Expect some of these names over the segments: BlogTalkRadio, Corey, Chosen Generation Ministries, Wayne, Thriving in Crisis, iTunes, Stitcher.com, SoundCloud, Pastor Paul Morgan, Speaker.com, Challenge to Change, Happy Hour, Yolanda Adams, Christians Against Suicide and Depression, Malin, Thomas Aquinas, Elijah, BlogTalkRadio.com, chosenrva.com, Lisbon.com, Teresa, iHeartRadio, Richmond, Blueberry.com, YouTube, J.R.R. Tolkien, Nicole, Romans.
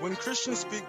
When Christians Speak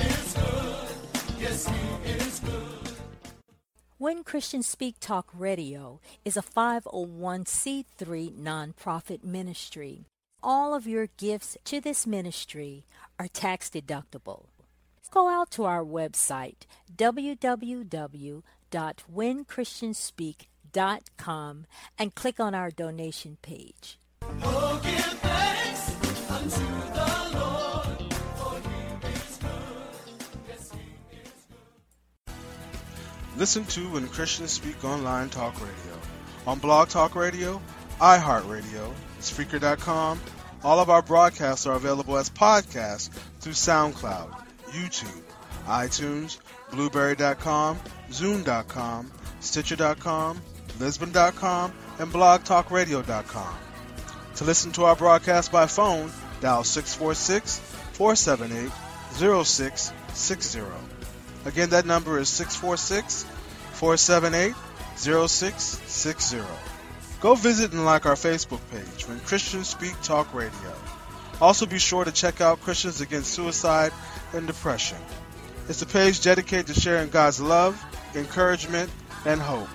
is good. Yes, He is good. When Christians Speak Talk Radio is a 501c3 nonprofit ministry. All of your gifts to this ministry are tax deductible. Go out to our website, www.whenchristianspeak.com, and click on our donation page. Oh, give thanks unto the Lord. Listen to When Christians Speak Online Talk Radio on BlogTalkRadio, iHeartRadio, Speaker.com. All of our broadcasts are available as podcasts through SoundCloud, YouTube, iTunes, Blueberry.com, Zoom.com, Stitcher.com, Lisbon.com, and BlogTalkRadio.com. To listen to our broadcast by phone, dial 646-478-0660. Again, that number is 646-478-0660. Go visit and like our Facebook page, When Christians Speak Talk Radio. Also be sure to check out Christians Against Suicide and Depression. It's a page dedicated to sharing God's love, encouragement, and hope.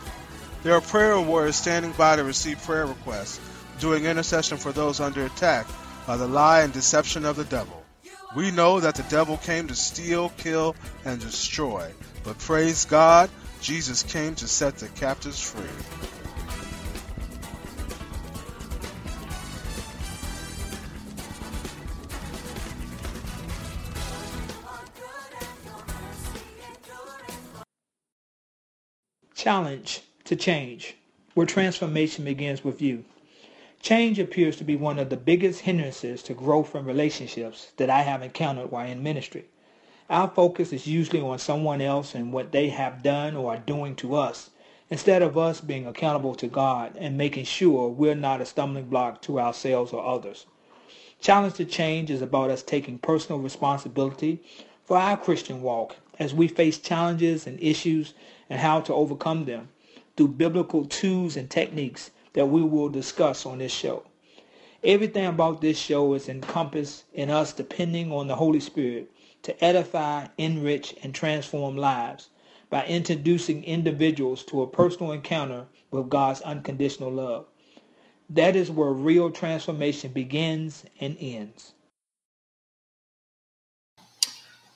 There are prayer warriors standing by to receive prayer requests, doing intercession for those under attack by the lie and deception of the devil. We know that the devil came to steal, kill, and destroy. But praise God, Jesus came to set the captives free. Challenge to Change, where transformation begins with you. Change appears to be one of the biggest hindrances to growth and relationships that I have encountered while in ministry. Our focus is usually on someone else and what they have done or are doing to us, instead of us being accountable to God and making sure we're not a stumbling block to ourselves or others. Challenge to Change is about us taking personal responsibility for our Christian walk as we face challenges and issues and how to overcome them through biblical tools and techniques that we will discuss on this show. Everything about this show is encompassed in us depending on the Holy Spirit to edify, enrich, and transform lives by introducing individuals to a personal encounter with God's unconditional love. That is where real transformation begins and ends.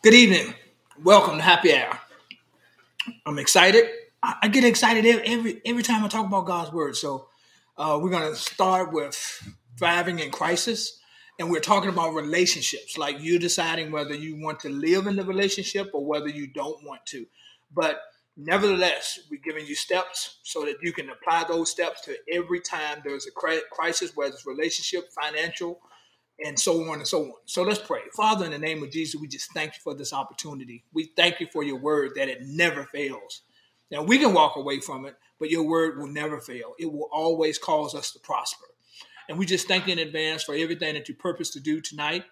Good evening. Welcome to Happy Hour. I'm excited. I get excited every time I talk about God's Word, so we're going to start with Thriving in Crisis, and we're talking about relationships, like you're deciding whether you want to live in the relationship or whether you don't want to. But nevertheless, we're giving you steps so that you can apply those steps to every time there's a crisis, whether it's relationship, financial, and so on and so on. So let's pray. Father, in the name of Jesus, we just thank you for this opportunity. We thank you for your word that it never fails. Now, we can walk away from it, but your word will never fail. It will always cause us to prosper. And we just thank you in advance for everything that you purpose to do tonight.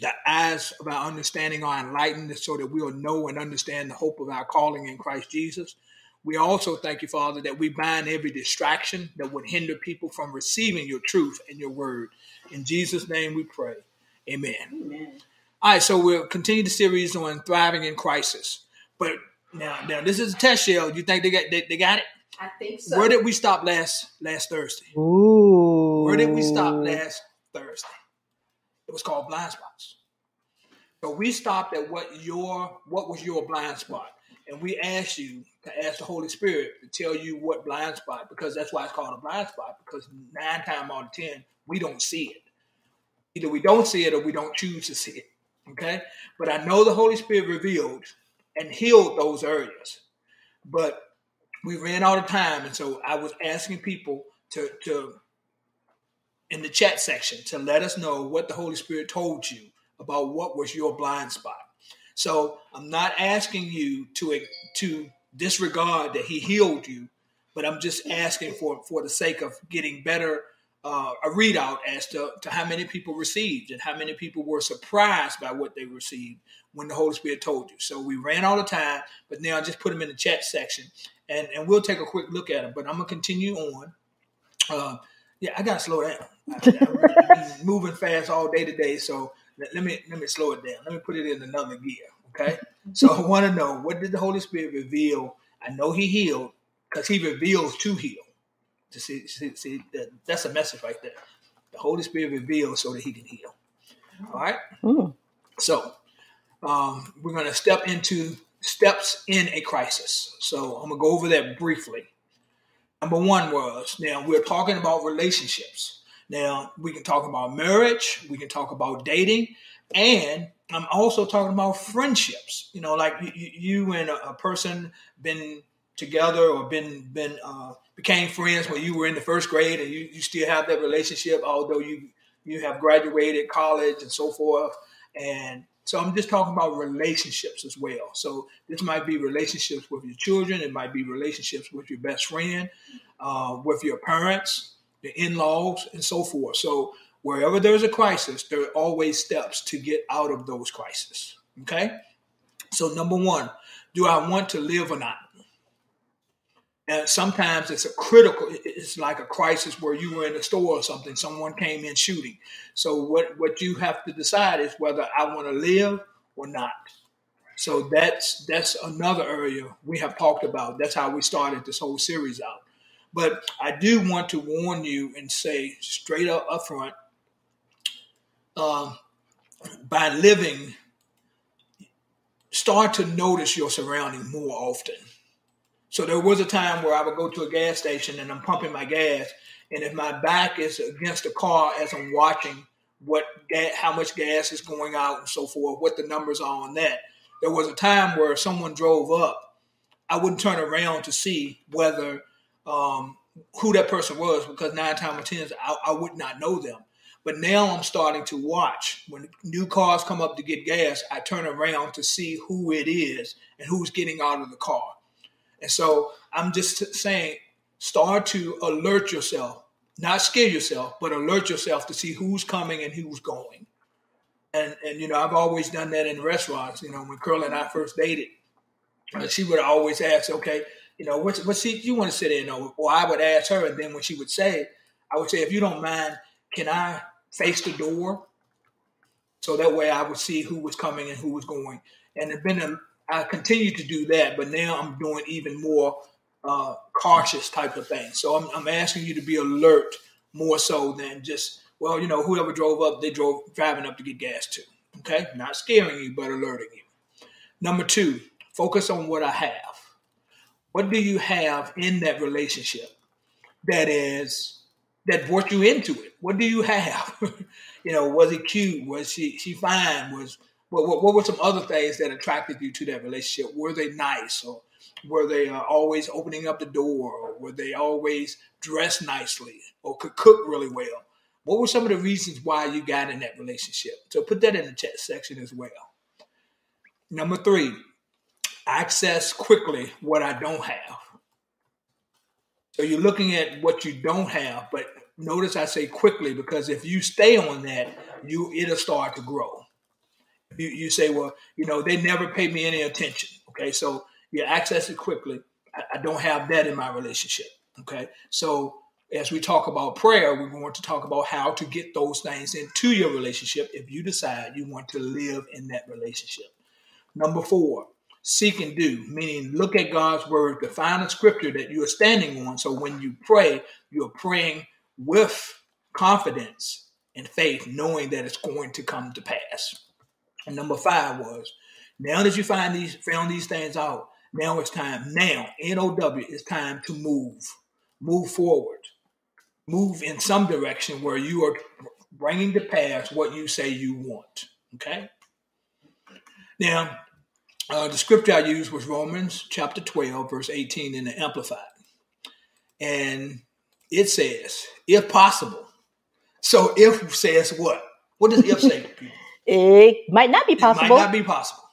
The eyes of our understanding are enlightened so that we'll know and understand the hope of our calling in Christ Jesus. We also thank you, Father, that we bind every distraction that would hinder people from receiving your truth and your word. In Jesus' name we pray. Amen. Amen. All right, so we'll continue the series on Thriving in Crisis. But Now, this is a test, Cheryl. You think they got it? I think so. Where did we stop last Thursday? Ooh. Where did we stop last Thursday? It was called blind spots. But we stopped at what was your blind spot. And we asked you to ask the Holy Spirit to tell you what blind spot, because that's why it's called a blind spot, because 9 times out of 10, we don't see it. Either we don't see it or we don't choose to see it. Okay? But I know the Holy Spirit revealed and healed those areas. But we ran out of time. And so I was asking people to in the chat section, to let us know what the Holy Spirit told you about what was your blind spot. So I'm not asking you to disregard that he healed you, but I'm just asking for the sake of getting better a readout as to how many people received and how many people were surprised by what they received when the Holy Spirit told you. So we ran all the time, but now I just put them in the chat section, and we'll take a quick look at them. But I'm going to continue on. Yeah, I got to slow down. I'm moving fast all day today, so let me slow it down. Let me put it in another gear, okay? So I want to know, what did the Holy Spirit reveal? I know he healed because he reveals to heal. To see that's a message right there. The Holy Spirit reveals so that he can heal. All right? Ooh. So we're going to step into steps in a crisis. So I'm going to go over that briefly. Number one was, now we're talking about relationships. Now we can talk about marriage. We can talk about dating. And I'm also talking about friendships. You know, like you and a person been together or became friends when you were in the first grade, and you still have that relationship, although you have graduated college and so forth. And so I'm just talking about relationships as well. So this might be relationships with your children. It might be relationships with your best friend, with your parents, the in-laws, and so forth. So wherever there's a crisis, there are always steps to get out of those crises. Okay? So number one, do I want to live or not? And sometimes it's it's like a crisis where you were in a store or something, someone came in shooting. So what you have to decide is whether I want to live or not. So that's another area we have talked about. That's how we started this whole series out. But I do want to warn you and say straight up front, by living, start to notice your surrounding more often. So there was a time where I would go to a gas station and I'm pumping my gas, and if my back is against the car as I'm watching how much gas is going out and so forth, what the numbers are on that, there was a time where if someone drove up, I wouldn't turn around to see whether who that person was, because 9 times out of 10, I would not know them. But now I'm starting to watch. When new cars come up to get gas, I turn around to see who it is and who's getting out of the car. And so I'm just saying, start to alert yourself, not scare yourself, but alert yourself to see who's coming and who's going. And you know, I've always done that in restaurants. You know, when Curly and I first dated, she would always ask, okay, you know, what seat you want to sit in? Or I would ask her, and then when she would say, I would say, if you don't mind, can I face the door? So that way I would see who was coming and who was going. And it's been I continue to do that, but now I'm doing even more cautious type of things. So I'm asking you to be alert more so than just, well, you know, whoever drove up, they driving up to get gas too. Okay? Not scaring you, but alerting you. Number two, focus on what I have. What do you have in that relationship that brought you into it? What do you have? You know, was it cute? Was she fine? What were some other things that attracted you to that relationship? Were they nice, or were they always opening up the door, or were they always dressed nicely, or could cook really well? What were some of the reasons why you got in that relationship? So put that in the chat section as well. Number three, access quickly what I don't have. So you're looking at what you don't have, but notice I say quickly, because if you stay on that, it'll start to grow. You say, well, you know, they never paid me any attention. Okay, so you access it quickly. I don't have that in my relationship. Okay, so as we talk about prayer, we want to talk about how to get those things into your relationship if you decide you want to live in that relationship. Number four, seek and do, meaning look at God's word to find a scripture that you are standing on. So when you pray, you're praying with confidence and faith, knowing that it's going to come to pass. And number five was, now that you found these things out, now it's time. Now, N-O-W, it's time to move. Move forward. Move in some direction where you are bringing to pass what you say you want. Okay? Now, the scripture I used was Romans chapter 12, verse 18 in the Amplified. And it says, if possible. So if says what? What does if say to people? It might not be possible. It might not be possible.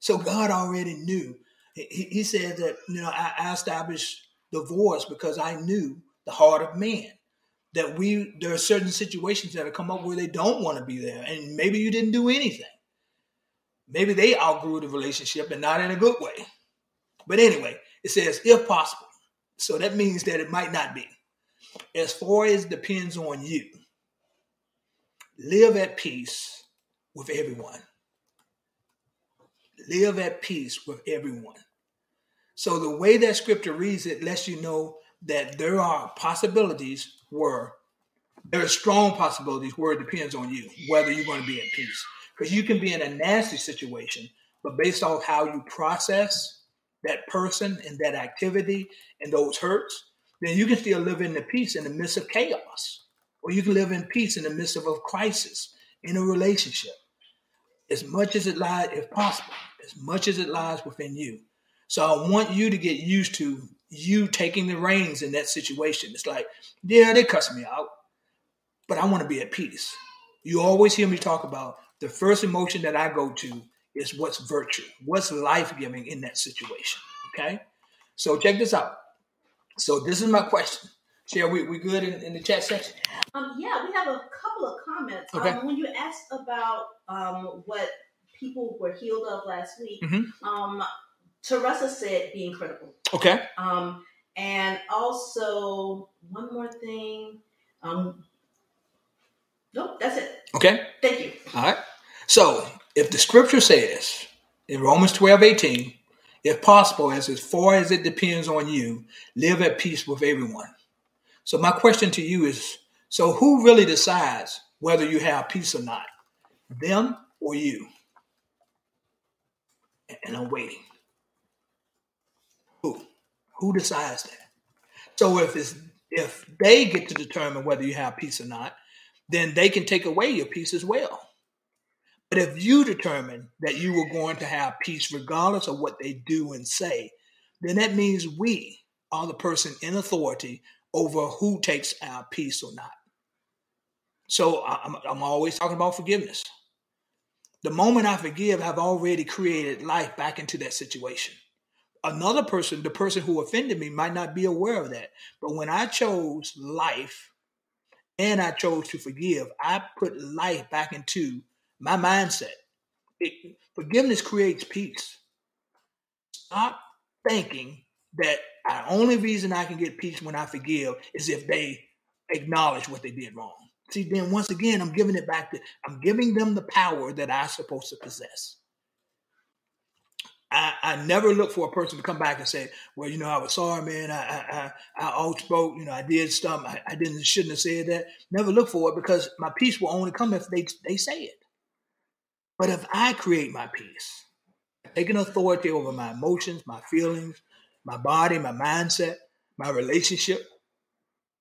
So God already knew. He said that, I established divorce because I knew the heart of man. That there are certain situations that have come up where they don't want to be there. And maybe you didn't do anything. Maybe they outgrew the relationship and not in a good way. But anyway, it says, if possible. So that means that it might not be. As far as depends on you, live at peace with everyone. Live at peace with everyone. So the way that scripture reads it lets you know that there are possibilities where, there are strong possibilities where it depends on you, whether you're going to be at peace. Because you can be in a nasty situation, but based off how you process that person and that activity and those hurts, then you can still live in the peace in the midst of chaos. Or you can live in peace in the midst of a crisis, in a relationship. As much as it lies within you. So I want you to get used to you taking the reins in that situation. It's like, yeah, they cuss me out, but I want to be at peace. You always hear me talk about the first emotion that I go to is what's virtue, what's life-giving in that situation, okay? So check this out. So this is my question. Cheryl, we good in the chat section? Yeah, we have a couple of comments. Okay. When you asked about what people were healed of last week, mm-hmm. Teresa said being critical. Okay. And also one more thing. Nope, that's it. Okay. Thank you. All right. So if the scripture says in Romans 12:18, if possible, as far as it depends on you, live at peace with everyone. So my question to you is, so who really decides whether you have peace or not? Them or you? And I'm waiting. Who decides that? So if they get to determine whether you have peace or not, then they can take away your peace as well. But if you determine that you were going to have peace regardless of what they do and say, then that means we are the person in authority over who takes our peace or not. So I'm always talking about forgiveness. The moment I forgive, I've already created life back into that situation. Another person, the person who offended me, might not be aware of that. But when I chose life and I chose to forgive, I put life back into my mindset. Forgiveness creates peace. Stop thinking that the only reason I can get peace when I forgive is if they acknowledge what they did wrong. See, then once again, I'm giving them the power that I'm supposed to possess. I never look for a person to come back and say, well, I was sorry, man. I outspoke, I did something. I shouldn't have said that. Never look for it, because my peace will only come if they say it. But if I create my peace, taking authority over my emotions, my feelings, my body, my mindset, my relationship,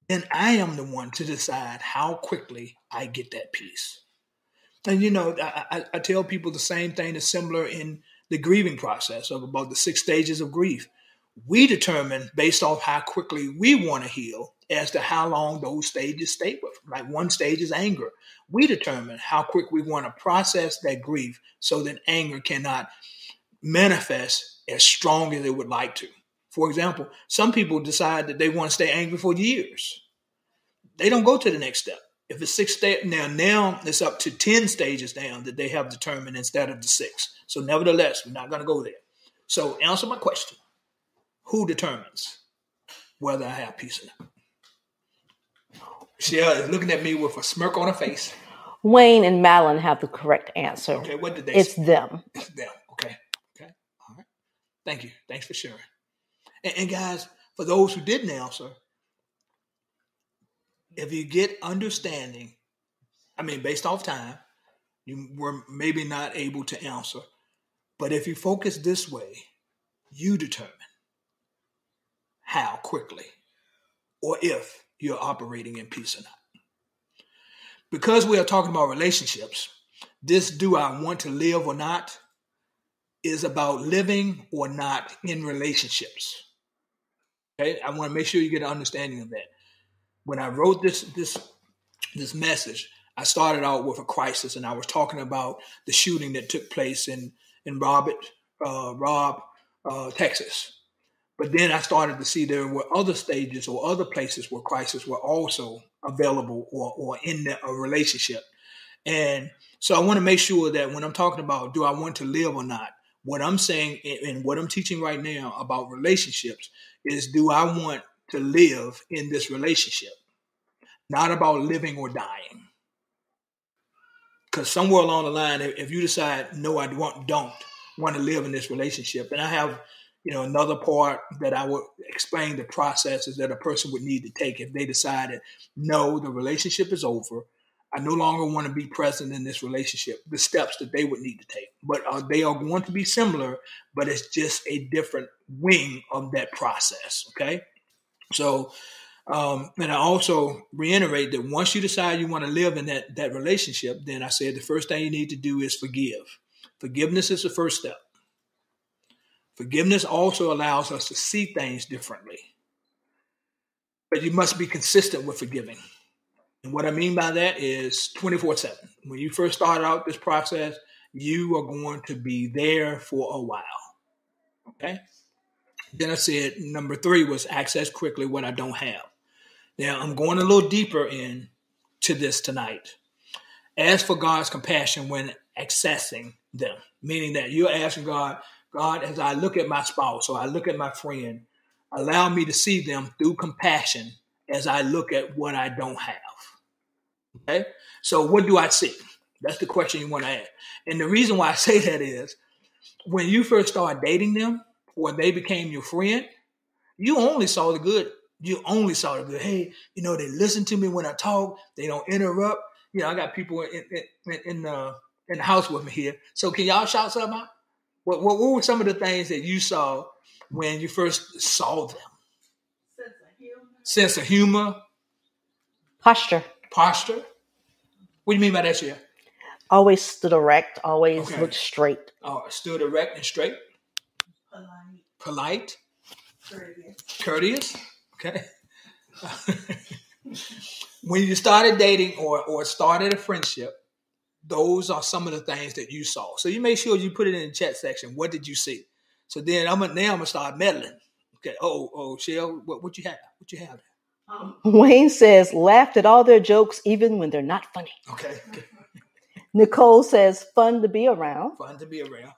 then I am the one to decide how quickly I get that peace. And, I tell people the same thing is similar in the grieving process of about the 6 stages of grief. We determine based off how quickly we want to heal as to how long those stages stay with. Like one stage is anger. We determine how quick we want to process that grief so that anger cannot manifest as strong as they would like to. For example, some people decide that they want to stay angry for years. They don't go to the next step. If it's 6 stages, now it's up to 10 stages down that they have determined instead of the 6. So nevertheless, we're not going to go there. So answer my question. Who determines whether I have peace or not? Shia is looking at me with a smirk on her face. Wayne and Malin have the correct answer. Okay, what did they say? It's them. It's them. Okay. All right. Thank you. Thanks for sharing. And guys, for those who didn't answer, if you get understanding I mean, based off time, you were maybe not able to answer. But if you focus this way, you determine how quickly or if you're operating in peace or not. Because we are talking about relationships, this "do I want to live or not" is about living or not in relationships. Okay, I want to make sure you get an understanding of that. When I wrote this message, I started out with a crisis, and I was talking about the shooting that took place in Robb, Texas. But then I started to see there were other stages or other places where crises were also available or in a relationship. And so I want to make sure that when I'm talking about do I want to live or not, what I'm saying and what I'm teaching right now about relationships is do I want to live in this relationship? Not about living or dying. Because somewhere along the line, if you decide, no, I don't want to live in this relationship, and I have another part that I would explain the processes that a person would need to take if they decided, no, the relationship is over. I no longer want to be present in this relationship, the steps that they would need to take. But they are going to be similar, but it's just a different wing of that process, okay? So, and I also reiterate that once you decide you want to live in that relationship, then I said the first thing you need to do is forgive. Forgiveness is the first step. Forgiveness also allows us to see things differently. But you must be consistent with forgiving. And what I mean by that is 24/7. When you first start out this process, you are going to be there for a while. Okay? Then I said number 3 was access quickly what I don't have. Now, I'm going a little deeper into this tonight. Ask for God's compassion when accessing them, meaning that you're asking God, as I look at my spouse or I look at my friend, allow me to see them through compassion as I look at what I don't have. Okay? So what do I see? That's the question you want to ask. And the reason why I say that is when you first start dating them or they became your friend, you only saw the good. You only saw the good. Hey, they listen to me when I talk. They don't interrupt. I got people in the house with me here. So can y'all shout something out? What were some of the things that you saw when you first saw them? Sense of humor. Posture. What do you mean by that, Shia? Always stood erect, always looked straight. Oh, stood erect and straight. Polite. Courteous. Okay. When you started dating or started a friendship, those are some of the things that you saw. So you make sure you put it in the chat section. What did you see? So then I'm gonna start meddling. Okay. Oh, Cheryl, what you have? What you have there? Wayne says laughed at all their jokes, even when they're not funny. Okay. Nicole says fun to be around.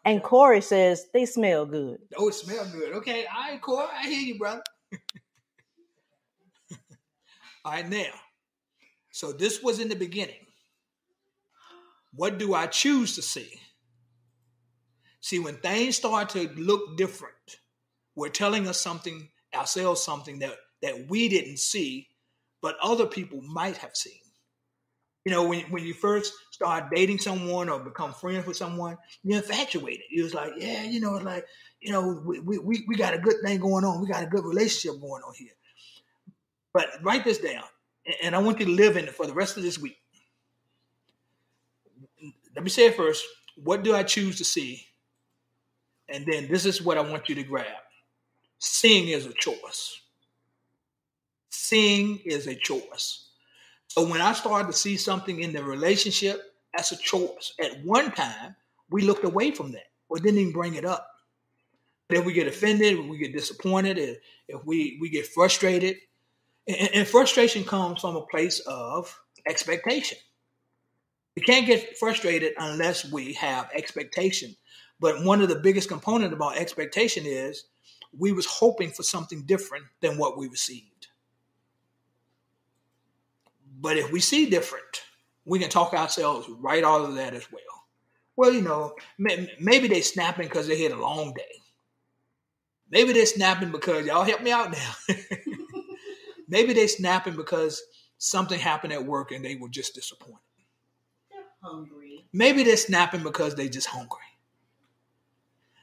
And Corey says they smell good. Oh, it smells good. Okay. All right, Corey. I hear you, brother. All right, now. So this was in the beginning. What do I choose to see? See, when things start to look different, we're telling us something, ourselves something that we didn't see, but other people might have seen. When you first start dating someone or become friends with someone, you're infatuated. It was like, yeah, it's like, we got a good thing going on. We got a good relationship going on here. But write this down, and I want you to live in it for the rest of this week. Let me say it first. What do I choose to see? And then this is what I want you to grab. Seeing is a choice. So when I started to see something in the relationship, that's a choice. At one time, we looked away from that or didn't even bring it up. Then we get offended, we get disappointed, if we get frustrated. And frustration comes from a place of expectation. We can't get frustrated unless we have expectation. But one of the biggest components about expectation is we was hoping for something different than what we received. But if we see different, we can talk ourselves right out of that as well. Well, maybe they snapping because they had a long day. Maybe they're snapping because y'all help me out now. Maybe they snapping because something happened at work and they were just disappointed. hungry. Maybe they're snapping because they just hungry.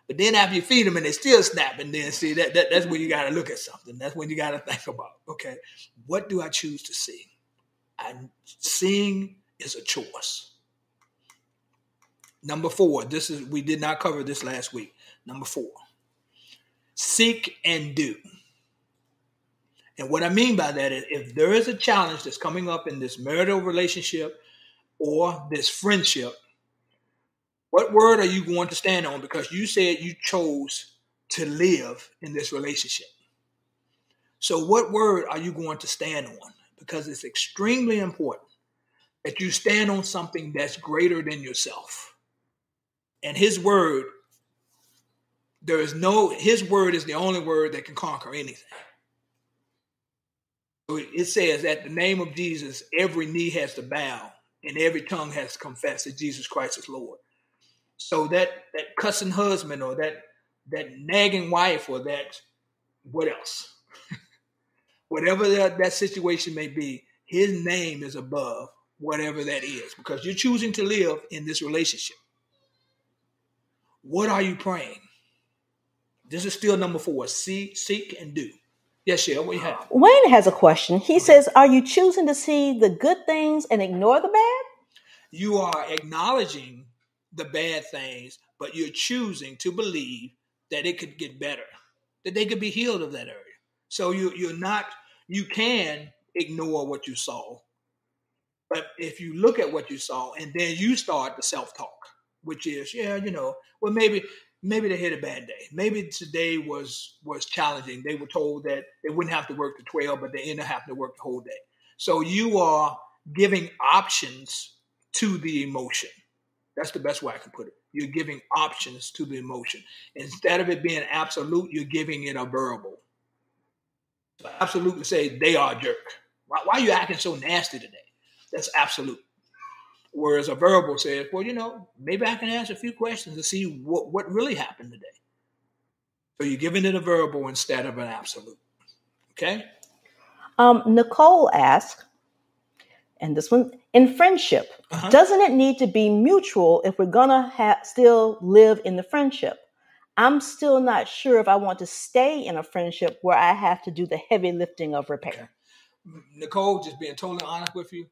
But then after you feed them and they still snapping, then see, that's when you got to look at something. That's when you got to think about, okay, what do I choose to sing? And singing is a choice. Number four, we did not cover this last week. Number four, seek and do. And what I mean by that is if there is a challenge that's coming up in this marital relationship or this friendship, what word are you going to stand on? Because you said you chose to live in this relationship. So what word are you going to stand on? Because it's extremely important that you stand on something that's greater than yourself. And his word, his word is the only word that can conquer anything. So it says that the name of Jesus, every knee has to bow and every tongue has to confess that Jesus Christ is Lord. So that cussing husband or that nagging wife or that, what else? Whatever that situation may be, his name is above whatever that is, because you're choosing to live in this relationship. What are you praying? This is still number four, seek and do. Yes, Cheryl, what do you have? Wayne has a question. He says, are you choosing to see the good things and ignore the bad? You are acknowledging the bad things, but you're choosing to believe that it could get better, that they could be healed of that area. So you can ignore what you saw. But if you look at what you saw and then you start the self-talk, which is, well, maybe they had a bad day. Maybe today was challenging. They were told that they wouldn't have to work to 12, but they ended up having to work the whole day. So you are giving options to the emotion. That's the best way I can put it. You're giving options to the emotion. Instead of it being absolute, you're giving it a verbal. So absolutely say, they are a jerk. Why are you acting so nasty today? That's absolute. Whereas a verbal says, well, maybe I can ask a few questions to see what really happened today. So you're giving it a verbal instead of an absolute. Okay? Nicole asks, and this one, in friendship, doesn't it need to be mutual if we're going to still live in the friendship? I'm still not sure if I want to stay in a friendship where I have to do the heavy lifting of repair. Okay. Nicole, just being totally honest with you,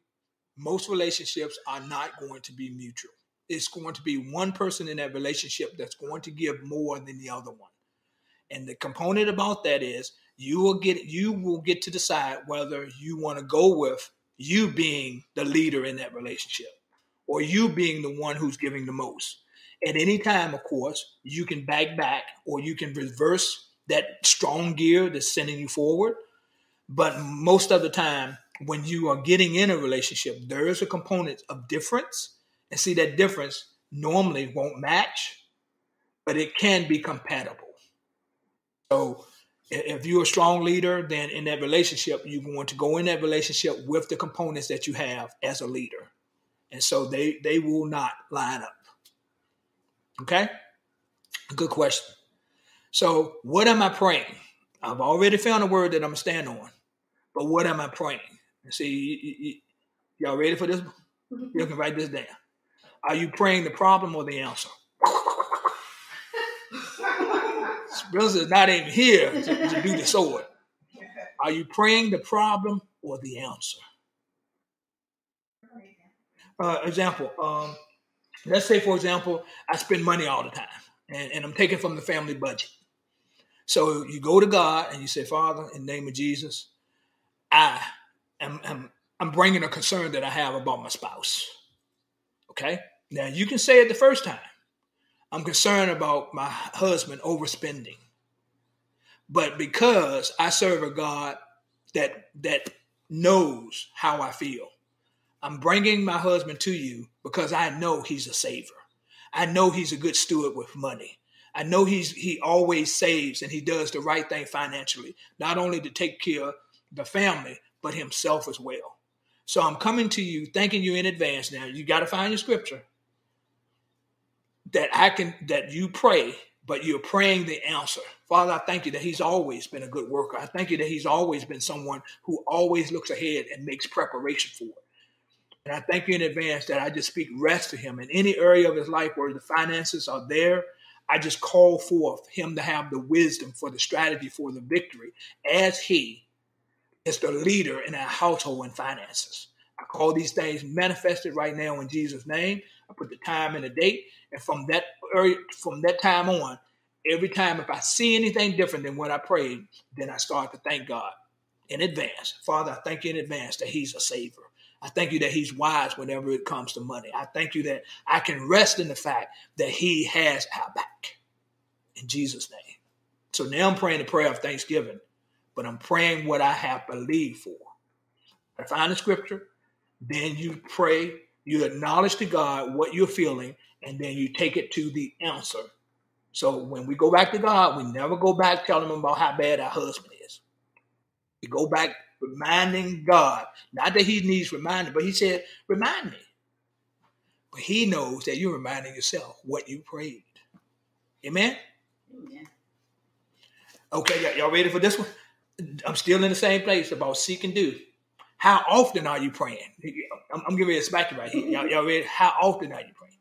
most relationships are not going to be mutual. It's going to be one person in that relationship that's going to give more than the other one. And the component about that is you will get to decide whether you want to go with you being the leader in that relationship or you being the one who's giving the most. At any time, of course, you can back or you can reverse that strong gear that's sending you forward. But most of the time, when you are getting in a relationship, there is a component of difference. And see, that difference normally won't match, but it can be compatible. So if you're a strong leader, then in that relationship, you're going to go in that relationship with the components that you have as a leader. And so they will not line up. Okay? Good question. So what am I praying? I've already found a word that I'm going to stand on, but what am I praying? See, y'all ready for this? You can write this down. Are you praying the problem or the answer? Brother is not even here to do the sword. Are you praying the problem or the answer? Example. Let's say, for example, I spend money all the time and I'm taking from the family budget. So you go to God and you say, Father, in the name of Jesus, I'm bringing a concern that I have about my spouse. Okay? Now, you can say it the first time. I'm concerned about my husband overspending. But because I serve a God that knows how I feel, I'm bringing my husband to you because I know he's a saver. I know he's a good steward with money. I know he always saves and he does the right thing financially, not only to take care of the family, but himself as well. So I'm coming to you, thanking you in advance. Now you got to find your scripture that you pray, but you're praying the answer. Father, I thank you that he's always been a good worker. I thank you that he's always been someone who always looks ahead and makes preparation for it. And I thank you in advance that I just speak rest to him in any area of his life where the finances are there. I just call forth him to have the wisdom for the strategy for the victory as he is the leader in our household and finances. I call these things manifested right now in Jesus' name. I put the time and the date. And from that time on, every time if I see anything different than what I prayed, then I start to thank God in advance. Father, I thank you in advance that he's a savior. I thank you that he's wise whenever it comes to money. I thank you that I can rest in the fact that he has our back in Jesus' name. So now I'm praying the prayer of thanksgiving, but I'm praying what I have believed for. I find the scripture, then you pray, you acknowledge to God what you're feeling, and then you take it to the answer. So when we go back to God, we never go back telling him about how bad our husband is. We go back reminding God, not that he needs reminding, but he said, remind me. But he knows that you're reminding yourself what you prayed. Amen? Amen. Okay, y'all ready for this one? I'm still in the same place about seek and do. How often are you praying? I'm getting ready to smack you right here. Y'all ready? How often are you praying?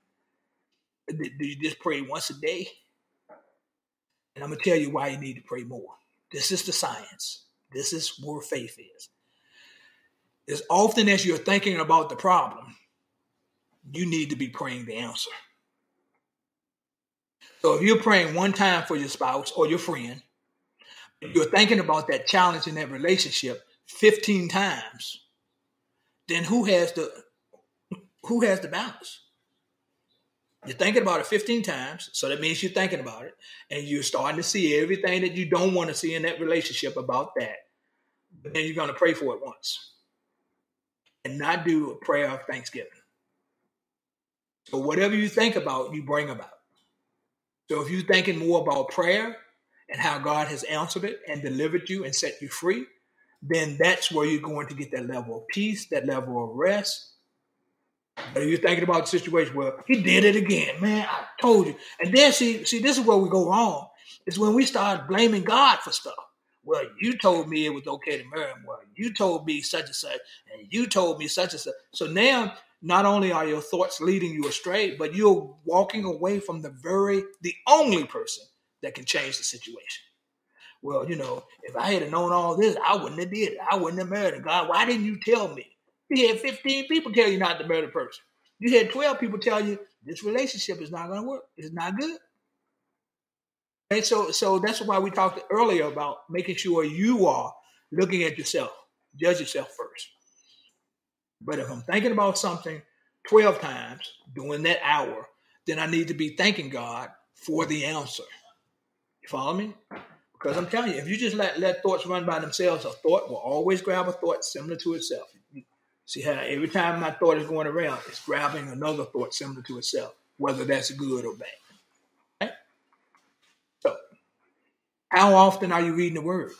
Do you just pray once a day? And I'm going to tell you why you need to pray more. This is the science. This is where faith is. As often as you're thinking about the problem, you need to be praying the answer. So if you're praying one time for your spouse or your friend, you're thinking about that challenge in that relationship 15 times, then who has the balance? You're thinking about it 15 times, so that means you're thinking about it, and you're starting to see everything that you don't want to see in that relationship about that. But then you're going to pray for it once and not do a prayer of thanksgiving. So whatever you think about, you bring about. So if you're thinking more about prayer and how God has answered it and delivered you and set you free, then that's where you're going to get that level of peace, that level of rest. But you're thinking about the situation where he did it again, man, I told you. And then see, this is where we go wrong. It's when we start blaming God for stuff. Well, you told me it was okay to marry him. Well, you told me such and such, and you told me such and such. So now not only are your thoughts leading you astray, but you're walking away from the only person that can change the situation. Well, if I had known all this, I wouldn't have did it. I wouldn't have married him. God, why didn't you tell me? You had 15 people tell you not to marry the person. You had 12 people tell you this relationship is not going to work. It's not good. And so that's why we talked earlier about making sure you are looking at yourself. Judge yourself first. But if I'm thinking about something 12 times during that hour, then I need to be thanking God for the answer. You follow me? Because I'm telling you, if you just let thoughts run by themselves, a thought will always grab a thought similar to itself. See how every time my thought is going around, it's grabbing another thought similar to itself, whether that's good or bad. Right? So, how often are you reading the word?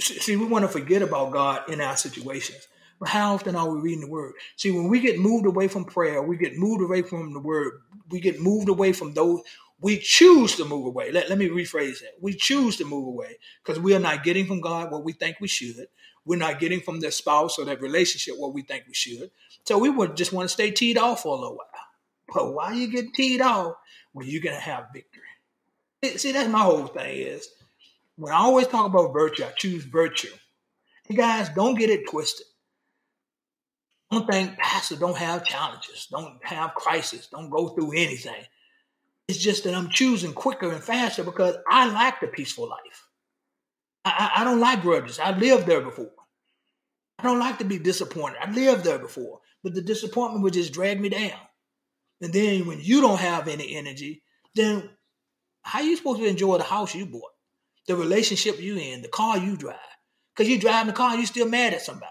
See, we want to forget about God in our situations, but how often are we reading the word? See, when we get moved away from prayer, we get moved away from the word, we get moved away from those, we choose to move away. Let me rephrase that. We choose to move away because we are not getting from God what we think we should. We're not getting from that spouse or that relationship what we think we should. So we would just want to stay teed off for a little while. But why you get teed off when you're going to have victory? See, that's my whole thing is when I always talk about virtue, I choose virtue. And guys, don't get it twisted. Don't think pastors don't have challenges, don't have crises, don't go through anything. It's just that I'm choosing quicker and faster because I like the peaceful life. I don't like grudges. I've lived there before. I don't like to be disappointed. I've lived there before. But the disappointment would just drag me down. And then when you don't have any energy, then how are you supposed to enjoy the house you bought, the relationship you in, the car you drive? Because you driving the car, you're still mad at somebody.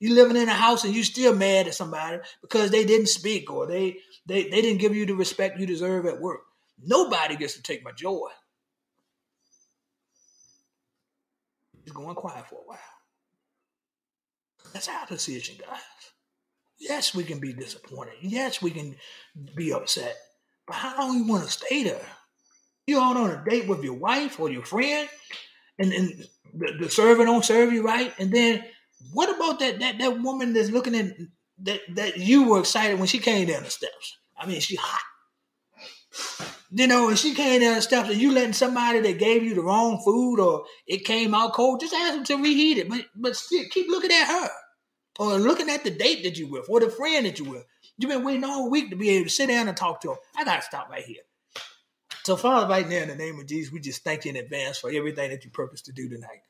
You're living in a house and you're still mad at somebody because they didn't speak or they didn't give you the respect you deserve at work. Nobody gets to take my joy. It's going quiet for a while. That's our decision, guys. Yes, we can be disappointed. Yes, we can be upset. But how long you want to stay there? You're out on a date with your wife or your friend, and the server don't serve you right, and then What about that woman that's looking at that you were excited when she came down the steps? I mean, she hot. You know, and she came down the steps and you letting somebody that gave you the wrong food or it came out cold, just ask them to reheat it. But still, keep looking at her or looking at the date that you with or the friend that you with. You've been waiting all week to be able to sit down and talk to them. I got to stop right here. So, Father, right now, in the name of Jesus, we just thank you in advance for everything that you purpose to do tonight.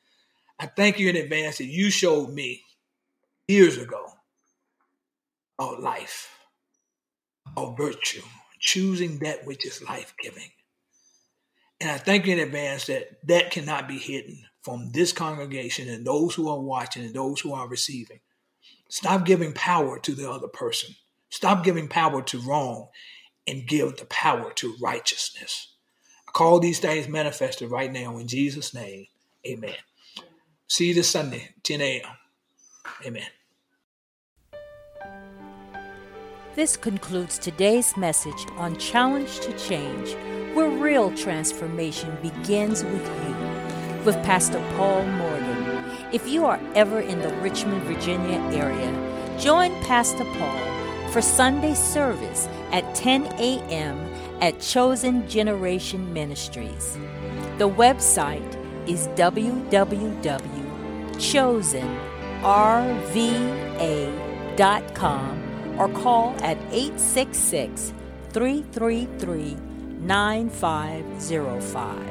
I thank you in advance that you showed me years ago about life, about virtue, choosing that which is life-giving. And I thank you in advance that that cannot be hidden from this congregation and those who are watching and those who are receiving. Stop giving power to the other person. Stop giving power to wrong and give the power to righteousness. I call these things manifested right now in Jesus' name. Amen. See you this Sunday, 10 a.m. Amen. This concludes today's message on Challenge to Change, where real transformation begins with you, with Pastor Paul Morgan. If you are ever in the Richmond, Virginia area, join Pastor Paul for Sunday service at 10 a.m. at Chosen Generation Ministries. The website is www.chosenrva.com or call at 866-333-9505.